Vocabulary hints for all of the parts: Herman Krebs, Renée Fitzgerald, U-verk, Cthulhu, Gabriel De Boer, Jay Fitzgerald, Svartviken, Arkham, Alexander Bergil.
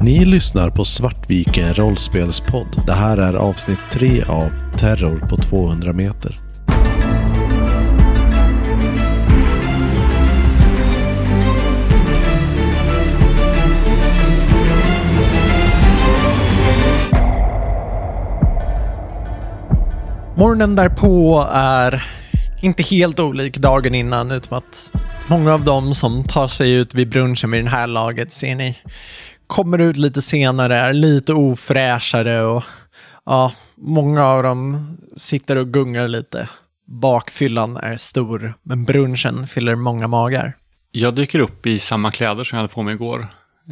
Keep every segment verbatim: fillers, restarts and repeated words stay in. Ni lyssnar på Svartviken rollspelspodd. Det här är avsnitt tre av Terror på tvåhundra meter. Morgonen därpå är inte helt olik dagen innan, utom att många av dem som tar sig ut vid brunchen vid den här laget, ser ni, kommer ut lite senare, är lite ofräschare och ja, många av dem sitter och gungar lite. Bakfyllan är stor, men brunchen fyller många magar. Jag dyker upp i samma kläder som jag hade på mig igår.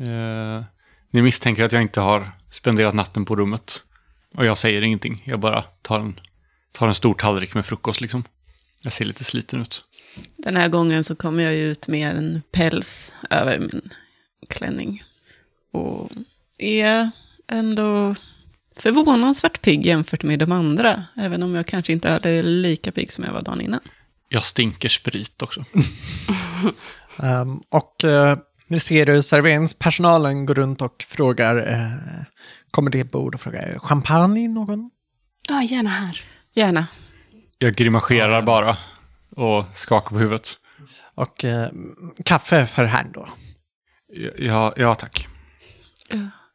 Eh, ni misstänker att jag inte har spenderat natten på rummet. Och jag säger ingenting, jag bara tar en, tar en stor tallrik med frukost liksom. Jag ser lite sliten ut. Den här gången så kommer jag ut med en päls över min klänning. Och är ändå förvånansvärt pigg jämfört med de andra. Även om jag kanske inte är lika pigg som jag var dagen innan. Jag stinker sprit också. um, och uh, ni ser hur serveringspersonalen går runt och frågar... Uh, kommer det bord och frågar, champagne någon? Ja, gärna här. Gärna. Jag grimaserar bara och skakar på huvudet. Och eh, kaffe för här då? Ja, ja tack.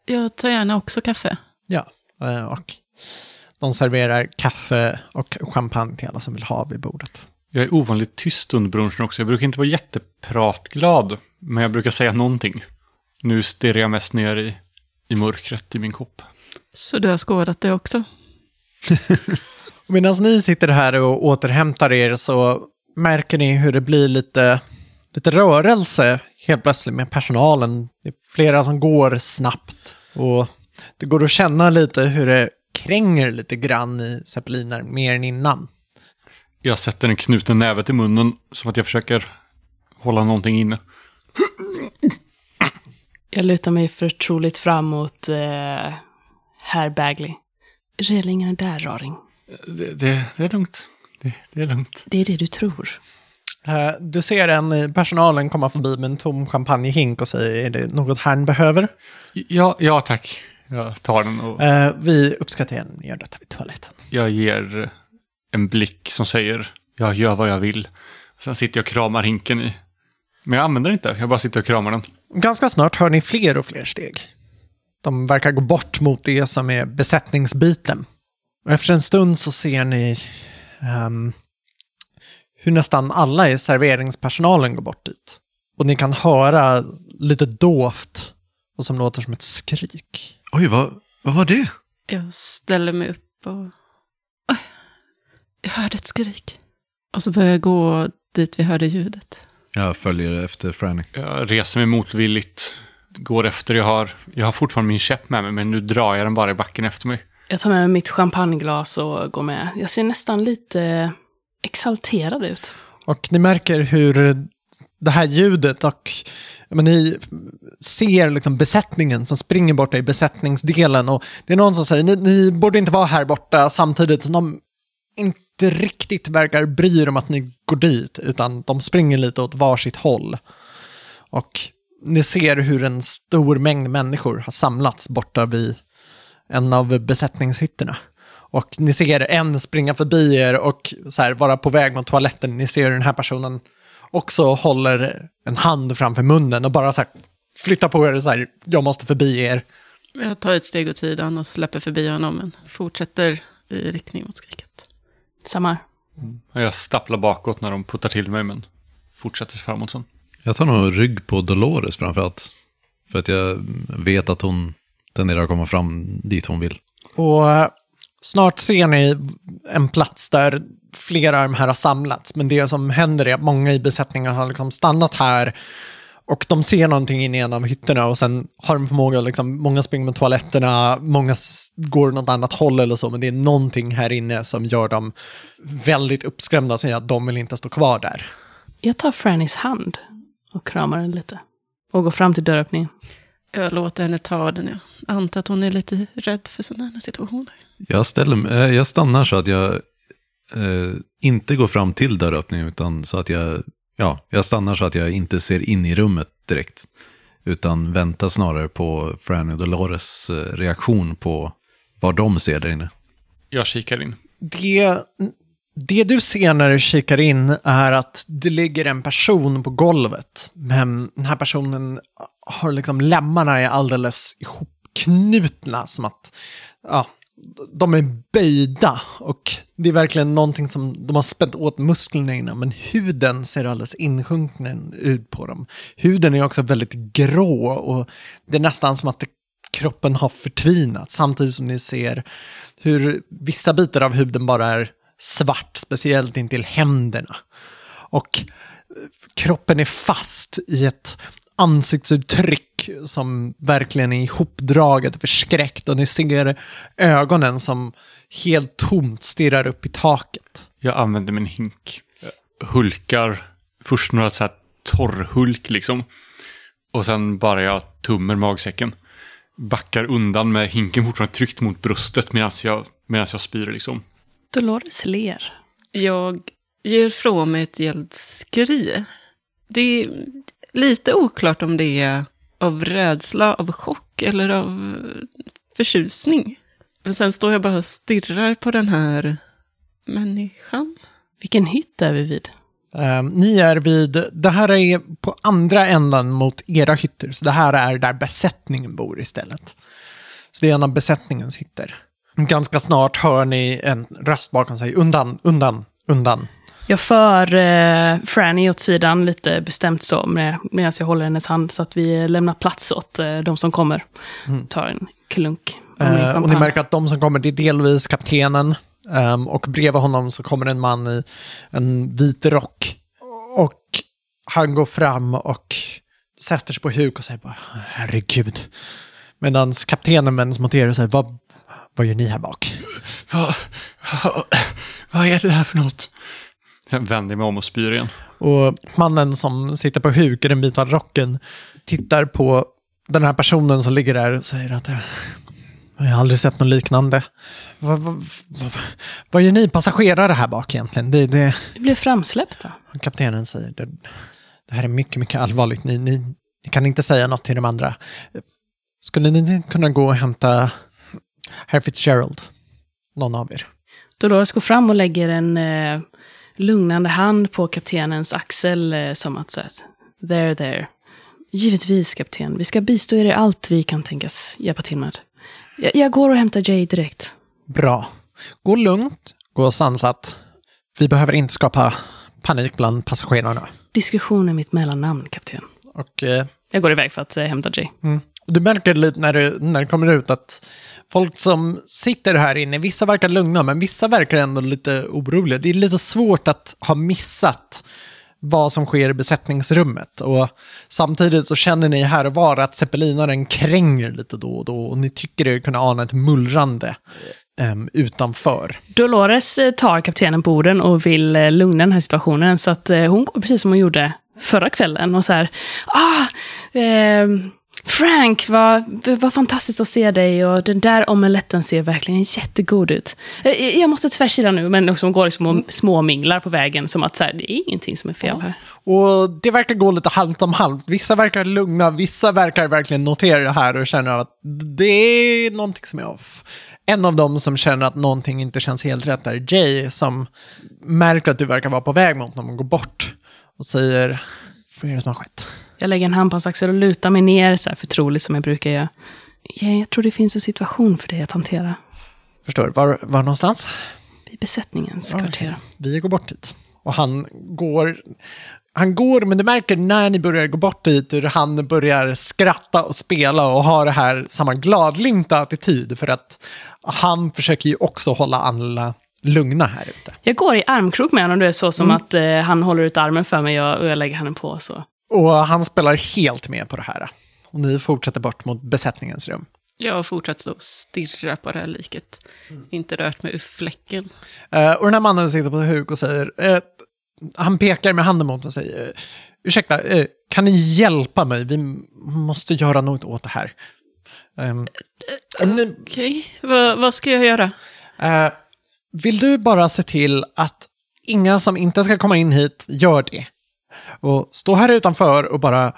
Jag tar gärna också kaffe. Ja, och de serverar kaffe och champagne till alla som vill ha vid bordet. Jag är ovanligt tyst under brunchen också. Jag brukar inte vara jättepratglad, men jag brukar säga någonting. Nu stirrar jag mest ner i, i mörkret i min kopp. Så du har skådat det också? Medan ni sitter här och återhämtar er så märker ni hur det blir lite, lite rörelse helt plötsligt med personalen. Det är flera som går snabbt och det går att känna lite hur det kränger lite grann i zeppeliner mer än innan. Jag sätter en knuten näve till munnen som att jag försöker hålla någonting inne. Jag lutar mig förtroligt framåt eh, herr Bergil. Relingen är där, raring. Det, det, det är lugnt. Det, det är lugnt. Det är det du tror. Uh, du ser en personalen komma förbi med en tom champagnehink och säger, är det något han behöver? Ja, ja tack. Jag tar den. Och... Uh, vi uppskattar igen, gör detta vid toaletten. Jag ger en blick som säger, jag gör vad jag vill. Sen sitter jag och kramar hinken i. Men jag använder den inte, jag bara sitter och kramar den. Ganska snart hör ni fler och fler steg. De verkar gå bort mot det som är besättningsbiten. Och efter en stund så ser ni um, hur nästan alla i serveringspersonalen går bort dit. Och ni kan höra lite dovt och som låter som ett skrik. Oj, vad, vad var det? Jag ställer mig upp och... Oj, jag hörde ett skrik. Och så börjar jag gå dit vi hörde ljudet. Jag följer efter Franny. Jag reser mig motvilligt. Går efter, jag har, jag har fortfarande min käpp med mig, men nu drar jag den bara i backen efter mig. Jag tar med mig mitt champagneglas och går med. Jag ser nästan lite exalterad ut. Och ni märker hur det här ljudet och men ni ser liksom besättningen som springer borta i besättningsdelen. Och det är någon som säger, ni, ni borde inte vara här borta, samtidigt som de inte riktigt verkar bry om att ni går dit, utan de springer lite åt varsitt håll. Och ni ser hur en stor mängd människor har samlats borta vid en av besättningshytterna. Och ni ser en springa förbi er och så här vara på väg mot toaletten. Ni ser den här personen också håller en hand framför munnen och bara så här flyttar på er så här, jag måste förbi er. Jag tar ett steg åt sidan och släpper förbi honom, men fortsätter i riktning mot skriket. Samma. Mm. Jag stapplar bakåt när de puttar till mig, men fortsätter framåt sen. Jag tar nog rygg på Dolores framförallt. För att jag vet att hon tenderar att komma fram dit hon vill. Och snart ser ni en plats där flera av de här har samlats. Men det som händer är att många i besättningen har liksom stannat här. Och de ser någonting in i en av hytterna. Och sen har de förmåga, liksom, många springer med toaletterna. Många går något annat håll eller så. Men det är någonting här inne som gör dem väldigt uppskrämda. Så att de vill inte stå kvar där. Jag tar Frannys hand och kramar den lite. Och går fram till dörröppningen. Jag låter henne ta den. Jag antar att hon är lite rädd för sådana här situationer. Jag, ställer, jag stannar så att jag eh, inte går fram till dörröppningen. Utan så att jag, ja, jag stannar så att jag inte ser in i rummet direkt. utan vänta snarare på Fran och Dolores reaktion på vad de ser där inne. Jag kikar in. Det, det du ser när du kikar in är att det ligger en person på golvet. Men den här personen har liksom lämmarna är alldeles ihopknutna, som att ja, de är böjda och det är verkligen någonting som de har spänt åt musklerna innan, men huden ser alldeles insjunken ut på dem. Huden är också väldigt grå och det är nästan som att det kroppen har förtvinat, samtidigt som ni ser hur vissa bitar av huden bara är svart, speciellt intill händerna. Och kroppen är fast i ett ansiktsuttryck som verkligen är ihopdraget och förskräckt, och ni ser ögonen som helt tomt stirrar upp i taket. Jag använder min hink. Jag hulkar först några så här torrhulk liksom, och sen bara jag tummer magsäcken. Backar undan med hinken fortfarande tryckt mot bröstet medan jag, medan jag spyr liksom. Dolores ler. Jag ger från mig ett gällt skri. Det är lite oklart om det är av rädsla, av chock eller av förtjusning. Men sen står jag bara och stirrar på den här människan. Vilken hytt är vi vid? Uh, ni är vid, det här är på andra änden mot era hytter, så det här är där besättningen bor istället. Så det är en av besättningens hytter. Ganska snart hör ni en röst bakom sig, undan, undan, undan. Jag för uh, Franny åt sidan lite bestämt så, med, medan jag håller hennes hand så att vi lämnar plats åt uh, de som kommer. Mm. Tar en klunk. Uh, och ni märker att de som kommer, det är delvis kaptenen. Um, och bredvid honom så kommer en man i en vit rock, och han går fram och sätter sig på huk och säger bara, herregud. Medan kaptenen vänds mot er och säger, vad, vad gör ni här bak? Vad, vad, vad är det här för något? Jag vänder mig om och spyr igen. Och mannen som sitter på huk i den vita rocken tittar på den här personen som ligger där och säger att jag har aldrig sett något liknande. Vad, vad, vad, vad gör ni passagerare här bak egentligen? Det, det... det blev framsläppta. Kaptenen säger, det, det här är mycket, mycket allvarligt. Ni, ni, ni kan inte säga något till de andra. Skulle ni kunna gå och hämta herr Fitzgerald? Någon av er? Dolores går fram och lägger en eh, lugnande hand på kaptenens axel, eh, som att säga, there, there. Givetvis, kapten. Vi ska bistå er i allt vi kan tänkas hjälpa till med. Jag går och hämtar Jay direkt. Bra. Gå lugnt. Gå sansat. Vi behöver inte skapa panik bland passagerarna. Diskussion är mitt mellannamn, kapten. Och, eh, jag går iväg för att eh, hämta Jay. Mm. Du märker lite när du, när du kommer ut att folk som sitter här inne, vissa verkar lugna, men vissa verkar ändå lite oroliga. Det är lite svårt att ha missat vad som sker i besättningsrummet, och samtidigt så känner ni här och var att zeppelinaren kränger lite då och då, och ni tycker er kunna ana ett mullrande um, utanför. Dolores tar kaptenen på orden och vill lugna den här situationen, så att hon går precis som hon gjorde förra kvällen och så här, ah, eh, Frank, vad, vad fantastiskt att se dig, och den där omeletten ser verkligen jättegod ut. Jag måste tvärsida nu, men också hon går i små, små minglar på vägen, som att så här, det är ingenting som är fel här. Och det verkar gå lite halvt om halvt. Vissa verkar lugna, vissa verkar verkligen notera det här och känner att det är någonting som är off. En av dem som känner att någonting inte känns helt rätt är Jay, som märker att du verkar vara på väg mot någon och går bort och säger, vad är det som har skett? Jag lägger en hand på hans axel och lutar mig ner så här förtroligt som jag brukar göra. Jag tror det finns en situation för dig att hantera. Förstår. Var, var någonstans? Vid besättningens ja, kvarter. Vi går bort dit. Och han går, han går, men du märker när ni börjar gå bort dit hur han börjar skratta och spela och ha det här samma gladlinta attityd, för att han försöker ju också hålla alla lugna här ute. Jag går i armkrok med honom, det är så som mm. att eh, han håller ut armen för mig och jag lägger handen på så. Och han spelar helt med på det här. Och ni fortsätter bort mot besättningens rum. Jag har fortsatt att stirra på det här liket. Mm. Inte rört mig ur fläcken. Uh, och den här mannen sitter på huk och säger... Uh, han pekar med handen mot och säger... Uh, ursäkta, uh, kan ni hjälpa mig? Vi måste göra något åt det här. Um, uh, Okej, okay. Va, vad ska jag göra? Uh, vill du bara se till att inga som inte ska komma in hit gör det? Och stå här utanför och bara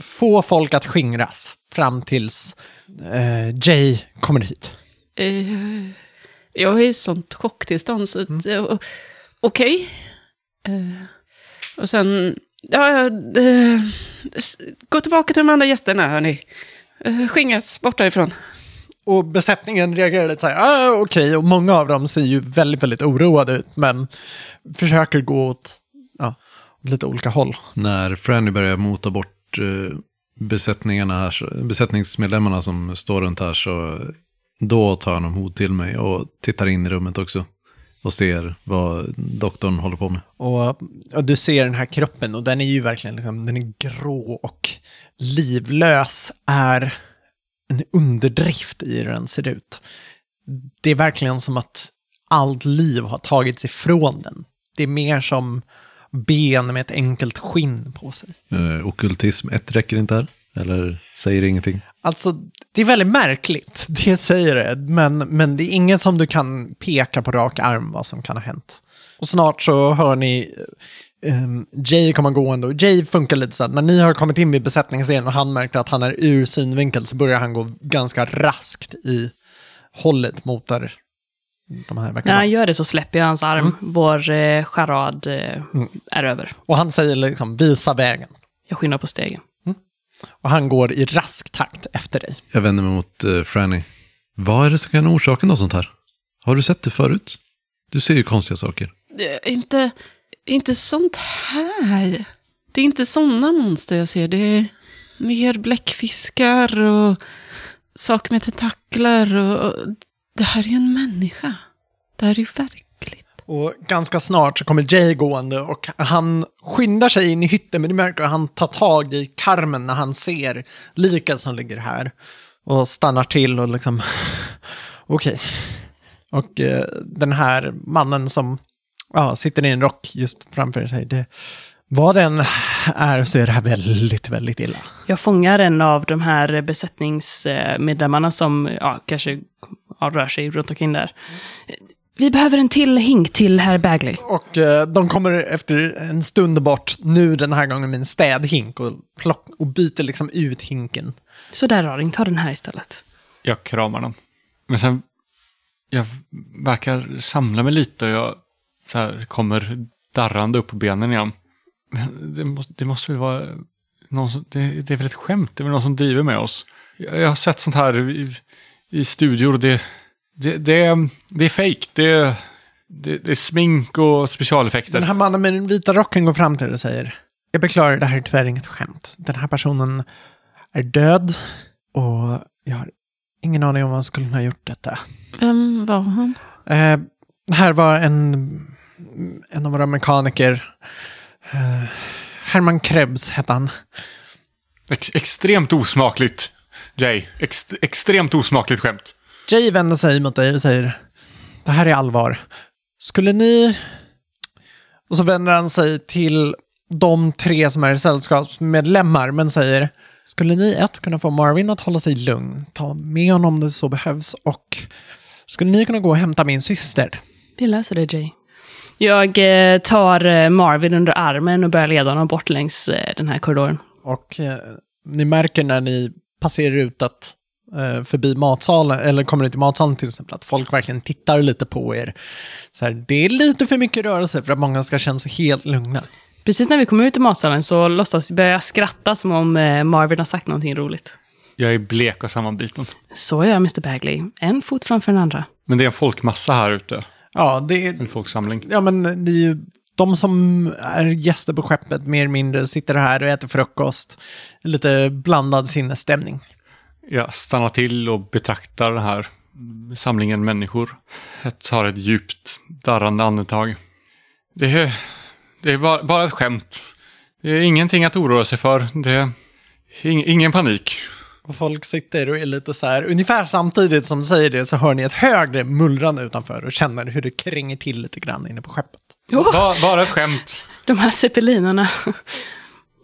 få folk att skingras fram tills eh, Jay kommer hit. Uh, jag är i sånt chocktillstånd. Så, mm. uh, Okej. Okay. Uh, och sen... Ja, uh, gå tillbaka till de andra gästerna, hörni. Uh, skingas bort därifrån. Och besättningen reagerar lite så här, ah, okej, okay. Och många av dem ser ju väldigt, väldigt oroade ut, men försöker gå åt, ja, åt lite olika håll. När Franny börjar mota bort uh, besättningarna här, så, besättningsmedlemmarna som står runt här, så då tar han hod till mig och tittar in i rummet också och ser vad doktorn håller på med. Och, och du ser den här kroppen, och den är ju verkligen liksom, den är grå och livlös är en underdrift i hur den ser ut. Det är verkligen som att allt liv har tagits ifrån den. Det är mer som ben med ett enkelt skinn på sig. Eh, Okkultism ett räcker inte här? Eller säger det ingenting? Alltså, det är väldigt märkligt. Det säger det. Men, men det är inget som du kan peka på rak arm vad som kan ha hänt. Och snart så hör ni... Um, Jay kommer gående, och Jay funkar lite så att när ni har kommit in vid besättningsscenen och han märker att han är ur synvinkel, så börjar han gå ganska raskt i hållet mot där de här verkarna. När han gör det så släpper jag hans arm. Mm. Vår eh, charad eh, mm. är över. Och han säger liksom, visa vägen. Jag skyndar på stegen. Mm. Och han går i rask takt efter dig. Jag vänder mig mot eh, Franny. Vad är det som kan orsaka något sånt här? Har du sett det förut? Du ser ju konstiga saker. Det, inte... Inte sånt här. Det är inte sådana monster jag ser. Det är mer bläckfiskar och saker med tentaklar. Och det här är en människa. Det här är verkligt. Och ganska snart så kommer Jay gående, och han skyndar sig in i hytten, men du märker att han tar tag i karmen när han ser liket som ligger här. Och stannar till och liksom... Okej. Okay. Och eh, den här mannen som... Ja, sitter i en rock just framför sig. Det, vad den är, så är det här väldigt, väldigt illa. Jag fångar en av de här besättningsmedlemmarna som ja, kanske ja, rör sig runt omkring där. Vi behöver en till hink till herr Bagley. Och eh, de kommer efter en stund bort, nu den här gången med en städhink, och, plock, och byter liksom ut hinken. Så där, Raring, ta den här istället. Jag kramar dem. Men sen, jag verkar samla mig lite och jag så här kommer darrande upp på benen igen. Men det måste, det måste väl vara någon som, det, det är väl ett skämt, det är väl någon som driver med oss. Jag, jag har sett sånt här i, i studior, och det, det, det, det är fake. Det, det, det är smink och specialeffekter. Den här mannen med den vita rocken går fram till det och säger, jag beklagar, det här är tyvärr inget skämt. Den här personen är död, och jag har ingen aning om vad han skulle ha gjort detta. Vem var han? Eh, Det här var en, en av våra mekaniker. Uh, Herman Krebs hette han. Ex- extremt osmakligt, Jay. Ex- extremt osmakligt skämt. Jay vänder sig mot dig och säger, det här är allvar. Skulle ni... Och så vänder han sig till de tre som är sällskapsmedlemmar, men säger, skulle ni ett kunna få Marvin att hålla sig lugn? Ta med honom om det så behövs, och skulle ni kunna gå och hämta min syster? Vi löser det, Jay. Jag eh, tar Marvin under armen och börjar leda honom bort längs eh, den här korridoren. Och eh, ni märker när ni passerar ut att, eh, förbi matsalen, eller kommer ut i matsalen till exempel, att folk verkligen tittar lite på er. Så här, det är lite för mycket rörelse för att många ska känna sig helt lugna. Precis när vi kommer ut i matsalen så låtsas vi börja skratta som om eh, Marvin har sagt någonting roligt. Jag är blek och sammanbiten. Så gör mister Bagley. En fot framför den andra. Men det är en folkmassa här ute. Ja, det är... En folksamling. Ja, men det är ju... De som är gäster på skeppet, mer eller mindre, sitter här och äter frukost. Lite blandad sinnesstämning. Jag stannar till och betraktar den här samlingen människor. Jag tar ett djupt, darrande andetag. Det är, det är bara, bara ett skämt. Det är ingenting att oroa sig för. Det är ing, ingen panik. Och folk sitter och är lite så här, ungefär samtidigt som de säger det så hör ni ett högre mullrande utanför och känner hur det kränger till lite grann inne på skeppet. Oh! Bara, bara ett skämt. De här zeppelinerna,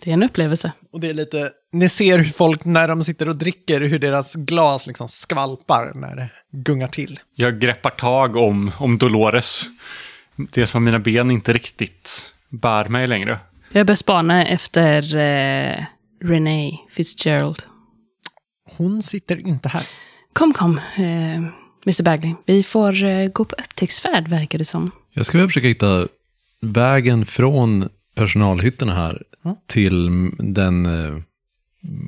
det är en upplevelse. Och det är lite, ni ser hur folk när de sitter och dricker, hur deras glas liksom skvalpar när det gungar till. Jag greppar tag om, om Dolores. Det är som att mina ben inte riktigt bär mig längre. Jag bör spana efter... Eh... Renée Fitzgerald. Hon sitter inte här. Kom, kom, eh, mister Bergil. Vi får eh, gå på upptäcktsfärd, verkar det som. Jag ska försöka hitta vägen från personalhytterna här mm. till den eh,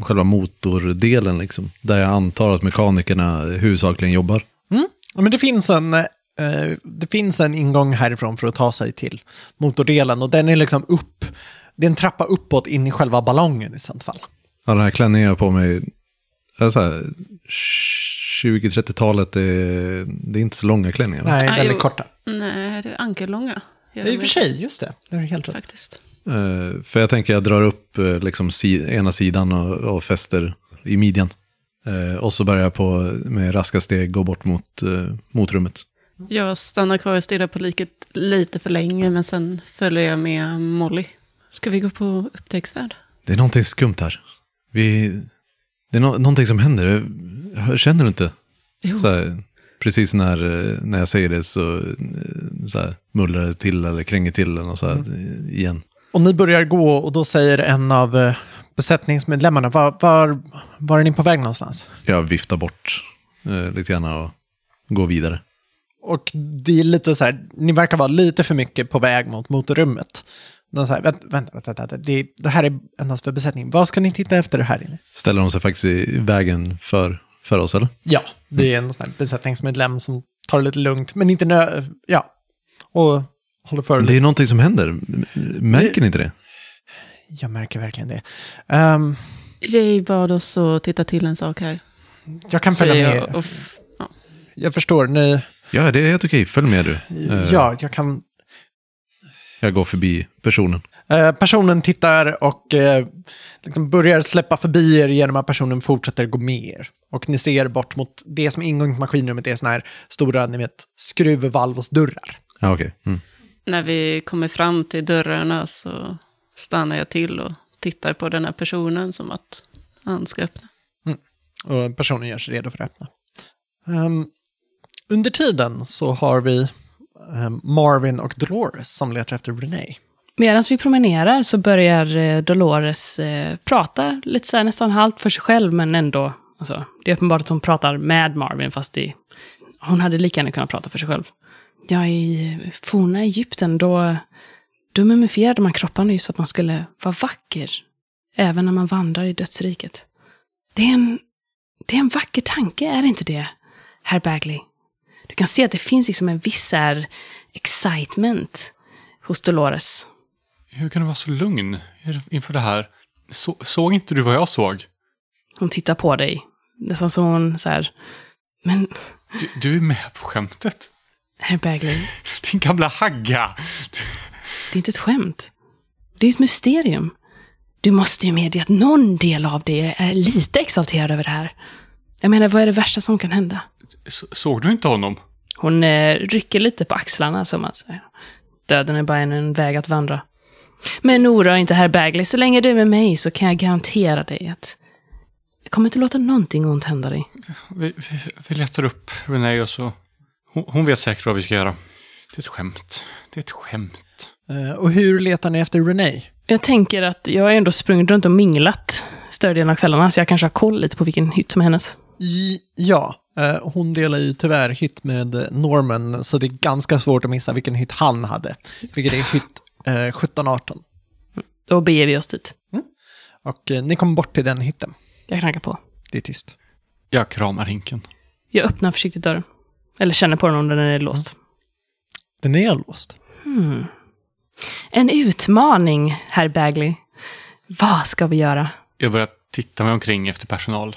själva motordelen, liksom, där jag antar att mekanikerna huvudsakligen jobbar. Mm. Ja, men det finns en... Eh... Det finns en ingång härifrån för att ta sig till motordelen, och den är liksom upp. Det är en trappa uppåt in i själva ballongen i sånt fall. Ja, den här klänningen jag på mig, alltså tjugo-trettiotalet, det, det är inte så långa klänningar. Nej, ah, väldigt jo, korta. Nej, det är ankellånga. Det är i och för sig, just det. Det är helt rätt. Faktiskt. Uh, för jag tänker jag drar upp uh, liksom si- ena sidan och, och fäster i midjan. Uh, och så börjar jag på med raska steg gå bort mot uh, motrummet. Jag stannar kvar och stirrar på liket lite för länge, men sen följer jag med Molly. Ska vi gå på upptäcktsfärd? Det är någonting skumt här. Vi... Det är no- någonting som händer. Jag känner du inte? Jo. Så här, precis när, när jag säger det så, så här, mullrar det till eller kränger till och så här, mm. igen. Och ni börjar gå, och då säger en av besättningsmedlemmarna, var, var, var är ni på väg någonstans? Jag viftar bort eh, lite grann och går vidare. Och det är lite så här, ni verkar vara lite för mycket på väg mot motorrummet. De säger, vänta, vänta, vänta, vänta. Det, det här är endast för besättning. Vad ska ni titta efter det här inne? Ställer de sig faktiskt i vägen för, för oss, eller? Ja, det är en sån här besättningsmedlem som tar det lite lugnt, men inte nö... Ja, och håller för... Det är någonting som händer. Märker ni inte det? Jag märker verkligen det. Um, Jay bad oss att titta till en sak här. Jag kan följa med. Jag, f- ja. jag förstår, ni... Ja, det är helt okej. Följ med du. Ja, jag kan... Jag går förbi personen. Eh, personen tittar och eh, liksom börjar släppa förbi er genom att personen fortsätter gå med er. Och ni ser bort mot det som ingång till maskinrummet är sådana här stora, ni vet, skruvvalv och dörrar. Ja, okej. Okay. Mm. När vi kommer fram till dörrarna så stannar jag till och tittar på den här personen som att han ska öppna. Mm. Och personen gör sig redo för att öppna. Um, Under tiden så har vi eh, Marvin och Dolores som letar efter Renée. Medan vi promenerar så börjar eh, Dolores eh, prata lite så här, nästan halvt för sig själv, men ändå, alltså, det är uppenbart att hon pratar med Marvin, fast det, hon hade lika gärna kunnat prata för sig själv. Ja, i forna Egypten då, då mumifierade man kropparna ju så att man skulle vara vacker även när man vandrar i dödsriket. Det är en, det är en vacker tanke, är det inte det, herr Bergil? Du kan se att det finns liksom en viss här excitement hos Dolores. Hur kan du vara så lugn inför det här? Så, såg inte du vad jag såg? Hon tittar på dig. Nästan så hon så här... Men... Du, du är med på skämtet. Herr Bergil. Din gamla hagga. Du... Det är inte ett skämt. Det är ett mysterium. Du måste ju medge att någon del av dig är lite exalterad över det här. Jag menar, vad är det värsta som kan hända? Så, såg du inte honom? Hon eh, rycker lite på axlarna som att säga. Döden är bara en, en väg att vandra. Men oroa inte, herr Bergil. Så länge du är med mig så kan jag garantera dig att jag kommer inte låta någonting ont hända dig. Vi, vi, vi letar upp Renée och så. Hon, hon vet säkert vad vi ska göra. Det är ett skämt. Det är ett skämt. Uh, och hur letar ni efter Renée? Jag tänker att jag har ändå sprungit runt och minglat större delen av kvällarna, så jag kanske har koll lite på vilken hytt som är hennes. Ja, hon delar ju tyvärr hytt med Norman, så det är ganska svårt att missa vilken hytt han hade. Vilket är hytt eh, sjutton arton. Då beger vi oss dit. Mm. Och eh, ni kommer bort till den hytten. Jag knackar på. Det är tyst. Jag kramar hinken. Jag öppnar försiktigt dörren. Eller känner på den om den är låst. Mm. Den är låst. Hmm. En utmaning, herr Bergil. Vad ska vi göra? Jag börjar titta mig omkring efter personal.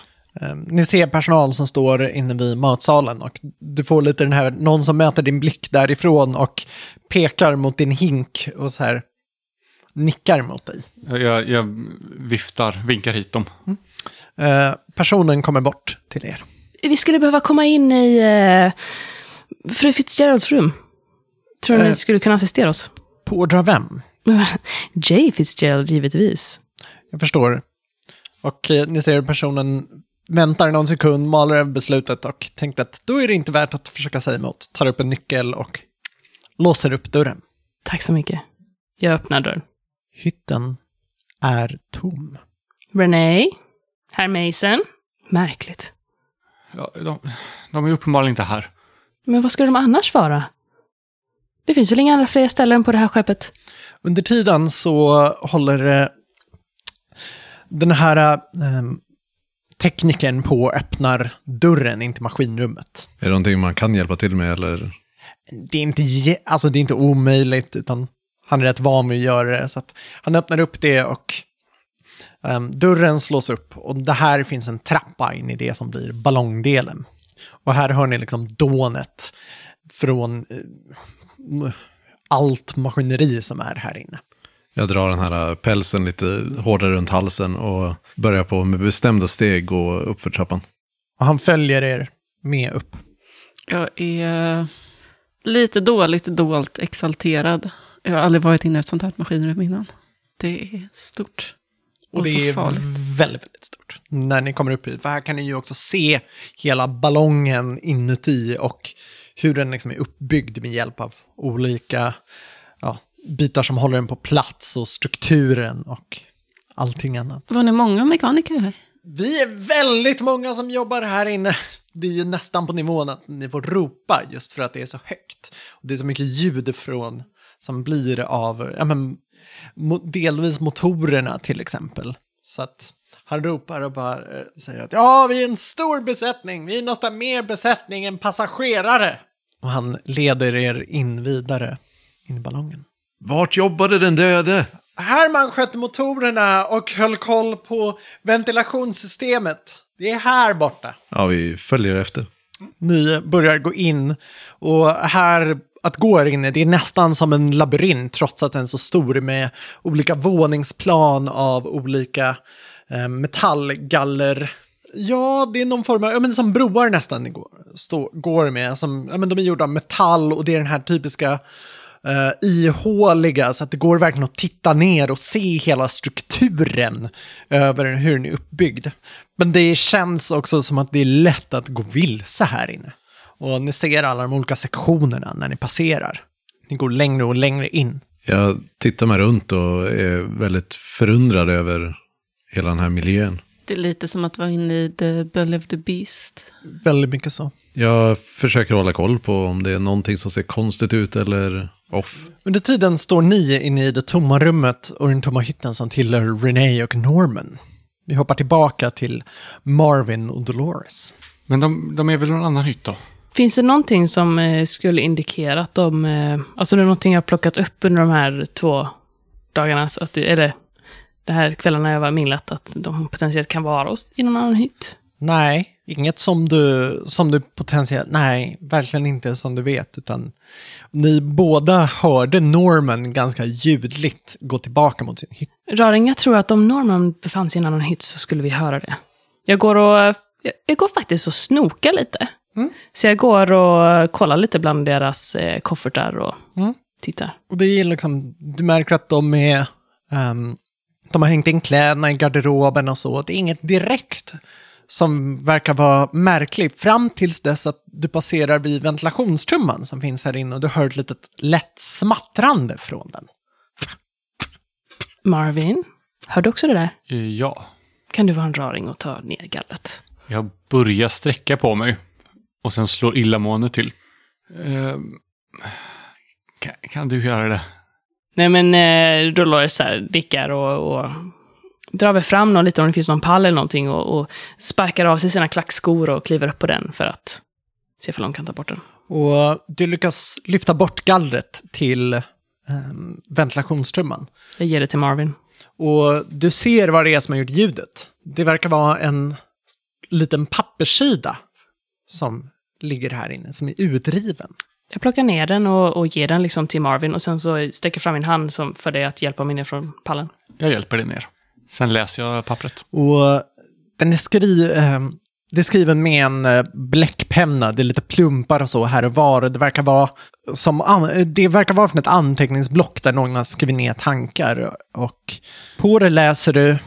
Ni ser personal som står inne vid matsalen, och du får lite den här, någon som möter din blick därifrån och pekar mot din hink och så här nickar mot dig. Jag, jag viftar, vinkar hit dem. Mm. Eh, personen kommer bort till er. Vi skulle behöva komma in i eh, fru Fitzgeralds rum. Tror ni eh, skulle kunna assistera oss? Pådra vem? Jay Fitzgerald, givetvis. Jag förstår. Och eh, ni ser personen väntar någon sekund, maler över beslutet och tänkte att då är det inte värt att försöka säga emot. Tar upp en nyckel och låser upp dörren. Tack så mycket. Jag öppnar dörren. Hytten är tom. Renee, herr Mason. Märkligt. Ja, de, de är uppenbarligen inte här. Men vad skulle de annars vara? Det finns väl inga andra fler ställen på det här skeppet? Under tiden så håller den här eh, tekniken på att öppnar dörren in till maskinrummet. Är det någonting man kan hjälpa till med? Eller? Det, är inte, alltså, det är inte omöjligt, utan han är rätt van med att göra det. Så att han öppnar upp det och eh, dörren slås upp. Och det här finns en trappa in i det som blir ballongdelen. Och här hör ni liksom dånet från eh, allt maskineri som är här inne. Jag drar den här pälsen lite hårdare runt halsen och börjar på med bestämda steg gå upp för trappan. Och han följer er med upp. Jag är lite dåligt, dolt exalterad. Jag har aldrig varit inne i ett sånt här maskinrum innan. Det är stort. Och, och det är farligt. Väldigt, väldigt stort. När ni kommer upp hit. För här kan ni ju också se hela ballongen inuti och hur den liksom är uppbyggd med hjälp av olika... Ja, bitar som håller den på plats och strukturen och allting annat. Var det många mekaniker här? Vi är väldigt många som jobbar här inne. Det är ju nästan på nivån att ni får ropa just för att det är så högt. Och det är så mycket ljud från som blir av ja, men, delvis motorerna till exempel. Så att han ropar och bara säger att ja, vi är en stor besättning. Vi är nästan mer besättning än passagerare. Och han leder er in vidare in i ballongen. Vart jobbade den döde? Herman skötte motorerna och höll koll på ventilationssystemet. Det är här borta. Ja, vi följer efter. Ni börjar gå in och här att gå här inne, det är nästan som en labyrint trots att den är så stor med olika våningsplan av olika eh, metallgaller. Ja, det är någon form av, ja men som broar nästan går, stå, går med. Som, ja men de är gjorda av metall och det är den här typiska Uh, ihåliga så att det går verkligen att titta ner och se hela strukturen över hur den är uppbyggd. Men det känns också som att det är lätt att gå vilse här inne. Och ni ser alla de olika sektionerna när ni passerar. Ni går längre och längre in. Jag tittar mig runt och är väldigt förundrad över hela den här miljön. Det är lite som att vara inne i The Belly of the Beast. Väldigt mycket så. Jag försöker hålla koll på om det är någonting som ser konstigt ut eller off. Under tiden står ni inne i det tomma rummet och den tomma hytten som tillhör Renee och Norman. Vi hoppar tillbaka till Marvin och Dolores. Men de, de är väl någon annan hytt då? Finns det någonting som skulle indikera att de... Alltså det är någonting jag har plockat upp under de här två dagarna. Så att du, eller det här kvällarna jag var minglat att de potentiellt kan vara oss i någon annan hytt. Nej. Inget som du, som du potentiellt... Nej, verkligen inte som du vet. Utan ni båda hörde Norman ganska ljudligt gå tillbaka mot sin hytt. Raring, jag tror att om Norman befann sig i en annan hytt så skulle vi höra det. Jag går, och, jag går faktiskt och snokar lite. Mm. Så jag går och kollar lite bland deras eh, koffertar och mm. tittar. Och det är liksom, du märker att de är... Um, de har hängt in kläderna i garderoben och så. Det är inget direkt... som verkar vara märklig fram tills dess att du passerar vid ventilationstrumman som finns här inne och du hör ett litet lätt smattrande från den. Marvin, hör du också det där? Ja. Kan du vara en raring och ta ner gallret? Jag börjar sträcka på mig och sen slår illamående till. Uh, kan, kan du göra det? Nej men uh, Dolores här dickar och... och... drar vi fram någon lite om det finns någon pall eller någonting och, och sparkar av sig sina klackskor och kliver upp på den för att se för långt kan ta bort den. Och du lyckas lyfta bort gallret till eh, ventilationstrumman. Jag ger det till Marvin. Och du ser vad det är som har gjort ljudet. Det verkar vara en liten papperssida som ligger här inne, som är utriven. Jag plockar ner den och, och ger den liksom till Marvin och sen så sträcker fram min hand som för dig att hjälpa mig ner från pallen. Jag hjälper dig ner. Sen läser jag pappret. Och den är, skri- äh, det är skriven med en äh, bläckpenna. Det är lite plumpar och så här och var. Det verkar vara, som an- det verkar vara från ett anteckningsblock där någon har skrivit ner tankar. Och på det läser du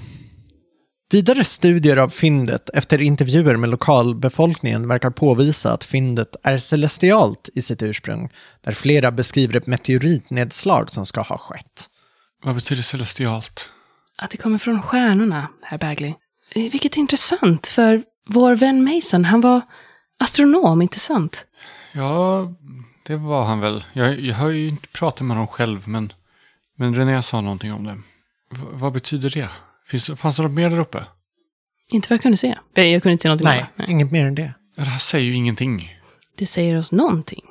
vidare studier av fyndet efter intervjuer med lokalbefolkningen verkar påvisa att fyndet är celestialt i sitt ursprung. Där flera beskriver ett meteoritnedslag som ska ha skett. Vad betyder celestialt? Att det kommer från stjärnorna, herr Bergil. Vilket är intressant, för vår vän Mason, han var astronom, inte sant? Ja, det var han väl. Jag, jag har ju inte pratat med honom själv, men, men René sa någonting om det. V- vad betyder det? Finns, fanns det något mer där uppe? Inte vad jag kunde se. Jag kunde inte se någonting. Nej, Nej. inget mer än det. Det här säger ju ingenting. Det säger oss någonting.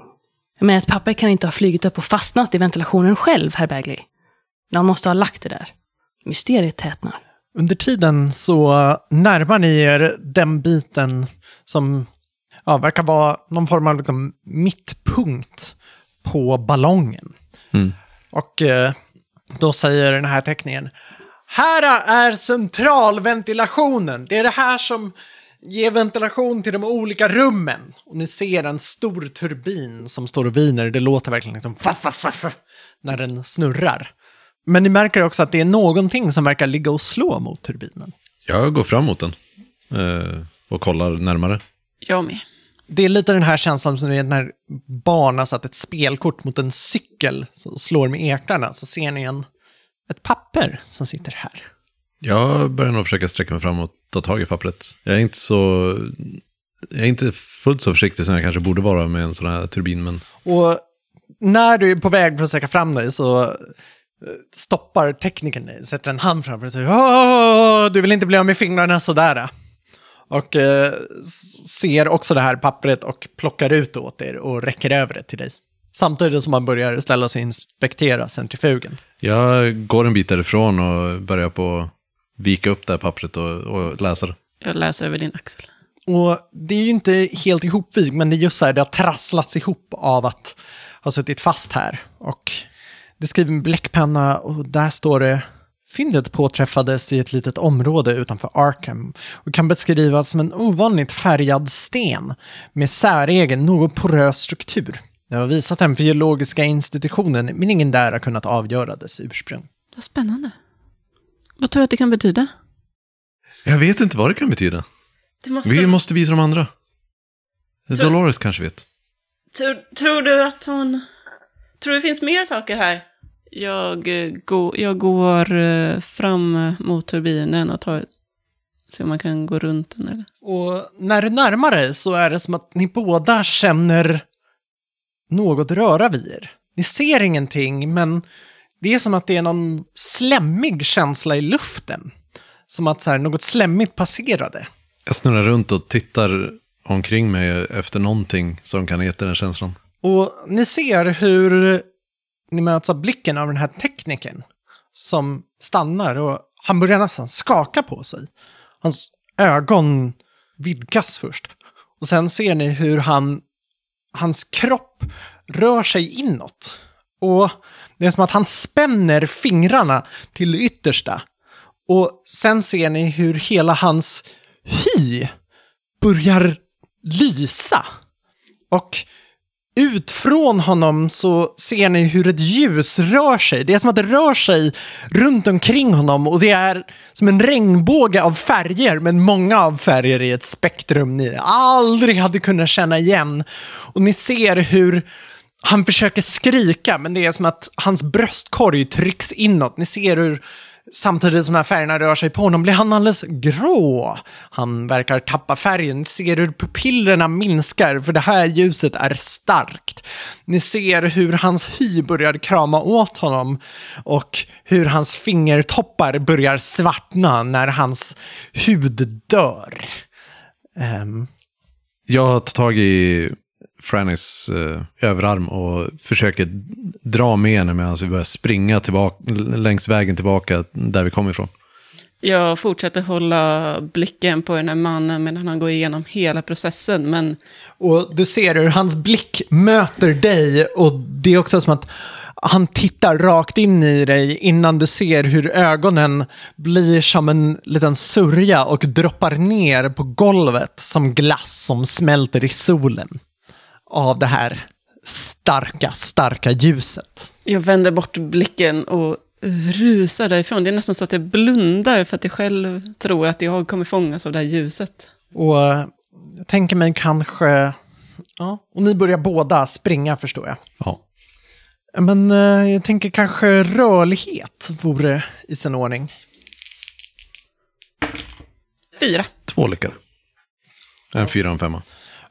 Men ett papper kan inte ha flygit upp och fastnat i ventilationen själv, herr Bergil. De måste ha lagt det där. Mysteriet tätnar. Under tiden så närmar ni er den biten som ja, verkar vara någon form av liksom mittpunkt på ballongen. Mm. Och då säger den här teckningen: här är centralventilationen. Det är det här som ger ventilation till de olika rummen. Och ni ser en stor turbin som står och viner. Det låter verkligen liksom faff, faff, faff, när den snurrar. Men ni märker också att det är någonting som verkar ligga och slå mot turbinen. Jag går fram mot den eh, och kollar närmare. Jag med. Det är lite den här känslan som när barn har satt ett spelkort mot en cykel som slår med eklarna. Så ser ni en, ett papper som sitter här. Jag börjar nog försöka sträcka mig fram och ta tag i pappret. Jag är inte så... Jag är inte fullt så försiktig som jag kanske borde vara med en sån här turbin, men... Och när du är på väg för att sträcka fram dig så... stoppar tekniken dig, sätter en hand framför och säger: åh, du vill inte bli av med fingrarna sådär. Och eh, ser också det här pappret och plockar ut åt er och räcker över det till dig. Samtidigt som man börjar ställa sig och inspektera centrifugen. Jag går en bit därifrån och börjar på vika upp det här pappret och, och läser. Jag läser över din axel. Och det är ju inte helt ihopvig, men det är just så här, det har trasslats ihop av att ha suttit fast här. Och... det skriver med bläckpenna och där står det: fyndet påträffades i ett litet område utanför Arkham och kan beskrivas som en ovanligt färgad sten med säregen, något porös struktur. Jag har visat den för geologiska institutionen, men ingen där har kunnat avgöra dess ursprung. Vad spännande. Vad tror du att det kan betyda? Jag vet inte vad det kan betyda. Det måste... vi måste visa de andra. Tror... Dolores kanske vet. Tror, tror du att hon... tror det finns mer saker här? Jag går, jag går fram mot turbinen och tar, se om man kan gå runt den. Eller? Och när du närmar dig så är det som att ni båda känner något röra vid er. Ni ser ingenting, men det är som att det är någon slemmig känsla i luften. Som att så här, något slemmigt passerade. Jag snurrar runt och tittar omkring mig efter någonting som kan ge den känslan. Och ni ser hur ni möts av blicken av den här tekniken som stannar och han börjar nästan skaka på sig. Hans ögon vidgas först. Och sen ser ni hur han, hans kropp rör sig inåt. Och det är som att han spänner fingrarna till det yttersta. Och sen ser ni hur hela hans hy börjar lysa. Och... ut från honom så ser ni hur ett ljus rör sig. Det är som att det rör sig runt omkring honom. Och det är som en regnbåge av färger. Men många av färger i ett spektrum ni aldrig hade kunnat känna igen. Och ni ser hur han försöker skrika. Men det är som att hans bröstkorg trycks inåt. Ni ser hur samtidigt som de här färgerna rör sig på honom blir han alldeles grå. Han verkar tappa färgen. Ni ser hur pupillerna minskar, för det här ljuset är starkt. Ni ser hur hans hy börjar krama åt honom och hur hans fingertoppar börjar svartna när hans hud dör. Um. Jag har tagit tag i Frannys eh, överarm och försöker dra med henne medan vi börjar springa tillbaka, längs vägen tillbaka där vi kom ifrån. Jag fortsätter hålla blicken på den här mannen medan han går igenom hela processen. Men... och du ser hur hans blick möter dig och det är också som att han tittar rakt in i dig innan du ser hur ögonen blir som en liten sörja och droppar ner på golvet som glass som smälter i solen. Av det här starka, starka ljuset. Jag vänder bort blicken och rusar därifrån. Det är nästan så att jag blundar för att jag själv tror att jag kommer fångas av det här ljuset. Och jag tänker mig kanske... ja, och ni börjar båda springa, förstår jag. Ja. Men jag tänker kanske rörlighet vore i sin ordning. Fyra. Två lyckade. En fyra och en femma.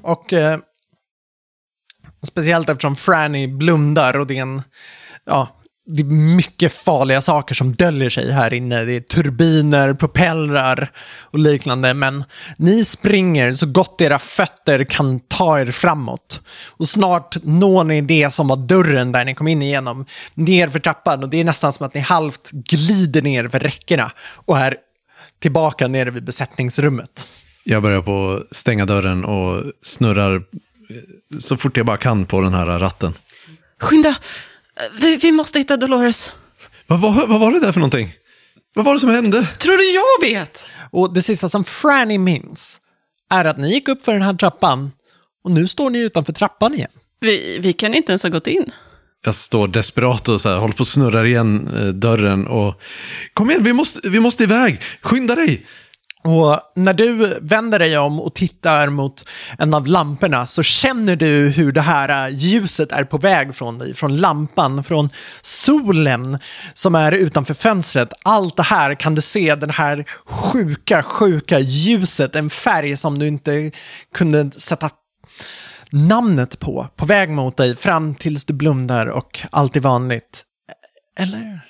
Och eh, speciellt eftersom Franny blundar och det är en, ja, det är mycket farliga saker som döljer sig här inne. Det är turbiner, propellrar och liknande. Men ni springer så gott era fötter kan ta er framåt. Och snart når ni det som var dörren där ni kom in igenom. Ner för trappan. Och det är nästan som att ni halvt glider ner för räckorna. Och är tillbaka nere vid besättningsrummet. Jag börjar på att stänga dörren och snurrar så fort jag bara kan på den här ratten. Skynda! Vi, vi måste hitta Dolores. Vad, vad, vad var det där för någonting? Vad var det som hände? Tror du jag vet? Och det sista som Franny minns är att ni gick upp för den här trappan och nu står ni utanför trappan igen. Vi, vi kan inte ens ha gått in. Jag står desperat och så här, håller på att snurra igen eh, dörren och kom igen, vi måste, vi måste iväg. Skynda dig! Och när du vänder dig om och tittar mot en av lamporna så känner du hur det här ljuset är på väg från dig. Från lampan, från solen som är utanför fönstret. Allt det här kan du se, den här sjuka, sjuka ljuset. En färg som du inte kunde sätta namnet på. På väg mot dig fram tills du blundar och allt är vanligt. Eller?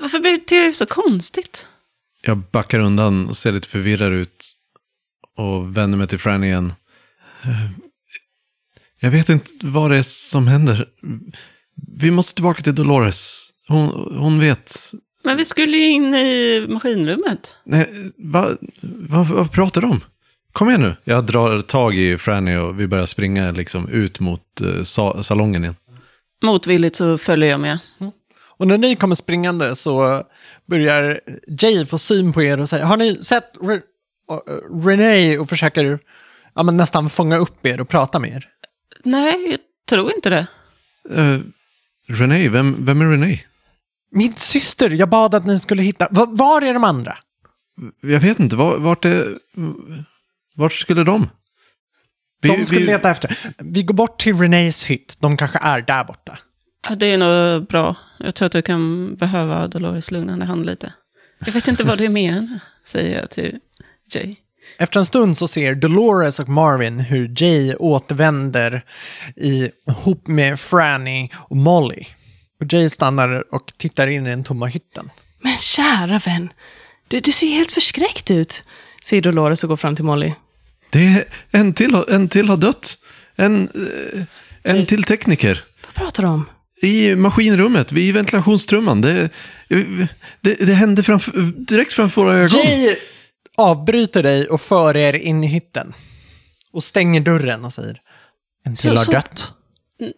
Varför beter jag så konstigt? Jag backar undan och ser lite förvirrad ut och vänder mig till Franny igen. Jag vet inte vad det är som händer. Vi måste tillbaka till Dolores. Hon, hon vet. Men vi skulle ju in i maskinrummet. Nej, vad va, va pratar de om? Kom igen nu. Jag drar tag i Franny och vi börjar springa liksom ut mot sa- salongen igen. Motvilligt så följer jag med. Mm. Och när ni kommer springande så börjar Jay få syn på er och säger: har ni sett Re- uh, Renee? Och försöker ja, men nästan fånga upp er och prata med er. Nej, jag tror inte det. Uh, Renee? Vem, vem är Renee? Min syster, jag bad att ni skulle hitta. V- var är de andra? Jag vet inte, var, vart, är, vart skulle de? Vi, de skulle vi... leta efter. Vi går bort till Renees hytt, de kanske är där borta. Det är nog bra. Jag tror att du kan behöva Dolores lugnande hand lite. Jag vet inte vad du menar, säger jag till Jay. Efter en stund så ser Dolores och Marvin hur Jay återvänder ihop med Franny och Molly. Och Jay stannar och tittar in i den tomma hytten. Men kära vän, du, du ser helt förskräckt ut, säger Dolores och går fram till Molly. Det är en till, en till har dött. En, en till tekniker. Vad pratar du om? I maskinrummet, vid ventilationstrumman. Det, det, det hände framför, direkt framför våra ögon. Jay avbryter dig och för er in i hytten. Och stänger dörren och säger: en till har dött.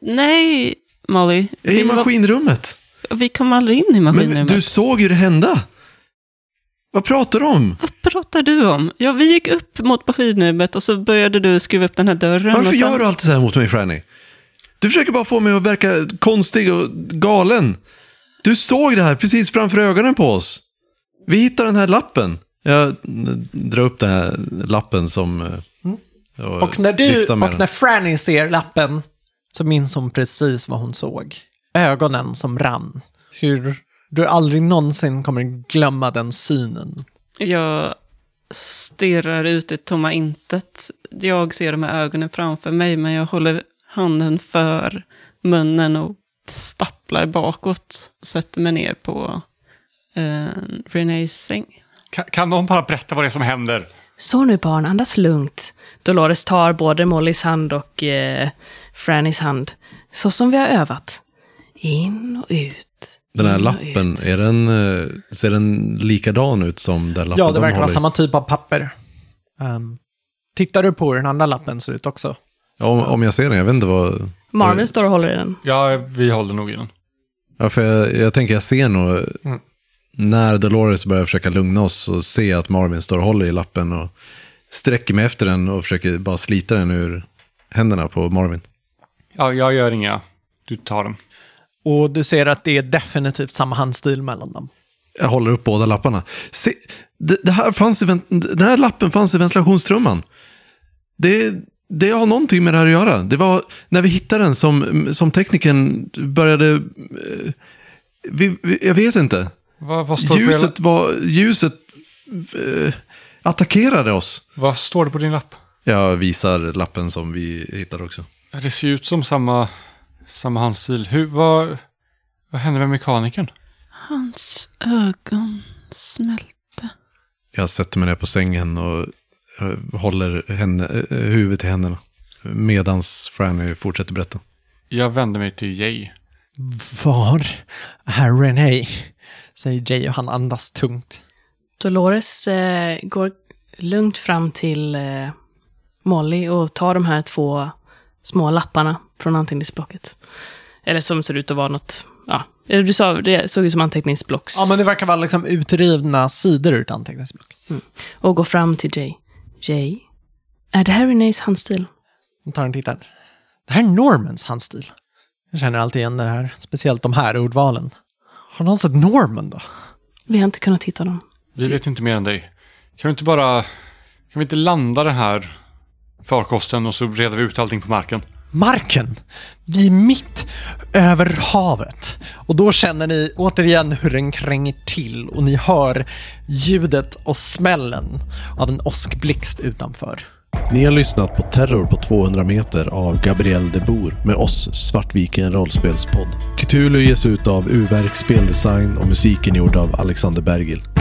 Nej, Molly. I vi maskinrummet. Var, vi kom aldrig in i maskinrummet. Men du såg ju det hända. Vad pratar du om? Vad pratar du om? Ja, vi gick upp mot maskinrummet och så började du skruva upp den här dörren. Varför och sen... gör du alltid så här mot mig, Franny? Du försöker bara få mig att verka konstig och galen. Du såg det här precis framför ögonen på oss. Vi hittar den här lappen. Jag drar upp den här lappen som... Mm. Och, och när du och när Franny ser lappen så minns hon precis vad hon såg. Ögonen som rann. Hur du aldrig någonsin kommer glömma den synen. Jag stirrar ut i tomma intet. Jag ser de här ögonen framför mig, men jag håller... handen för munnen och stapplar bakåt och sätter mig ner på eh, Renees säng. Kan, kan någon bara berätta vad det är som händer? Så nu barn, andas lugnt. Dolores tar både Mollys hand och eh, Frannys hand. Så som vi har övat. In och ut. Den här lappen, är den, ser den likadan ut som den lappen? Ja, det verkar vara samma typ av papper. Um, tittar du på hur den andra lappen ser ut också? Ja, om, om jag ser den, jag vet inte vad... Marvin står och håller i den. Ja, vi håller nog i den. Ja, för jag, jag tänker jag ser nog... Mm. När Dolores börjar försöka lugna oss och se att Marvin står och håller i lappen och sträcker mig efter den och försöker bara slita den ur händerna på Marvin. Ja, jag gör inga. Du tar den. Och du ser att det är definitivt samma handstil mellan dem. Jag håller upp båda lapparna. Se, det, det här fanns i, den här lappen fanns i ventilationstrumman. Det är... Det har någonting med det här att göra. Det var när vi hittade den som, som tekniken började... Eh, vi, vi, jag vet inte. Va, vad står ljuset var... Ljuset... Eh, attackerade oss. Vad står det på din lapp? Jag visar lappen som vi hittade också. Det ser ut som samma, samma handstil. Hur, vad, vad hände med mekanikern? Hans ögon smälte. Jag sätter mig ner på sängen och håller henne, huvudet i händerna medans Franny fortsätter berätta. Jag vänder mig till Jay. Var är Renee? Säger Jay och han andas tungt. Dolores eh, går lugnt fram till eh, Molly och tar de här två små lapparna från anteckningsblocket. Eller som ser ut att vara något... Ja, du sa, det såg ut som anteckningsblocks. Ja, men det verkar vara liksom utrivna sidor ur ett anteckningsblock. Mm. Och går fram till Jay. Jay, är det här Renees handstil? Hon tar en tittar. Det här är Normans handstil. Jag känner alltid igen det här. Speciellt de här ordvalen. Har någon sett Norman då? Vi har inte kunnat hitta dem. Vi vet inte mer än dig. Kan vi inte bara... Kan vi inte landa den här farkosten och så reder vi ut allting på marken? Marken? Vi är mitt över havet. Och då känner ni återigen hur den kränger till. Och ni hör ljudet och smällen av en åskblixt utanför. Ni har lyssnat på Terror på tvåhundra meter av Gabriel De Boer med oss Svartviken rollspelspodd. Cthulhu ges ut av U-verk speldesign och musiken gjord av Alexander Bergil.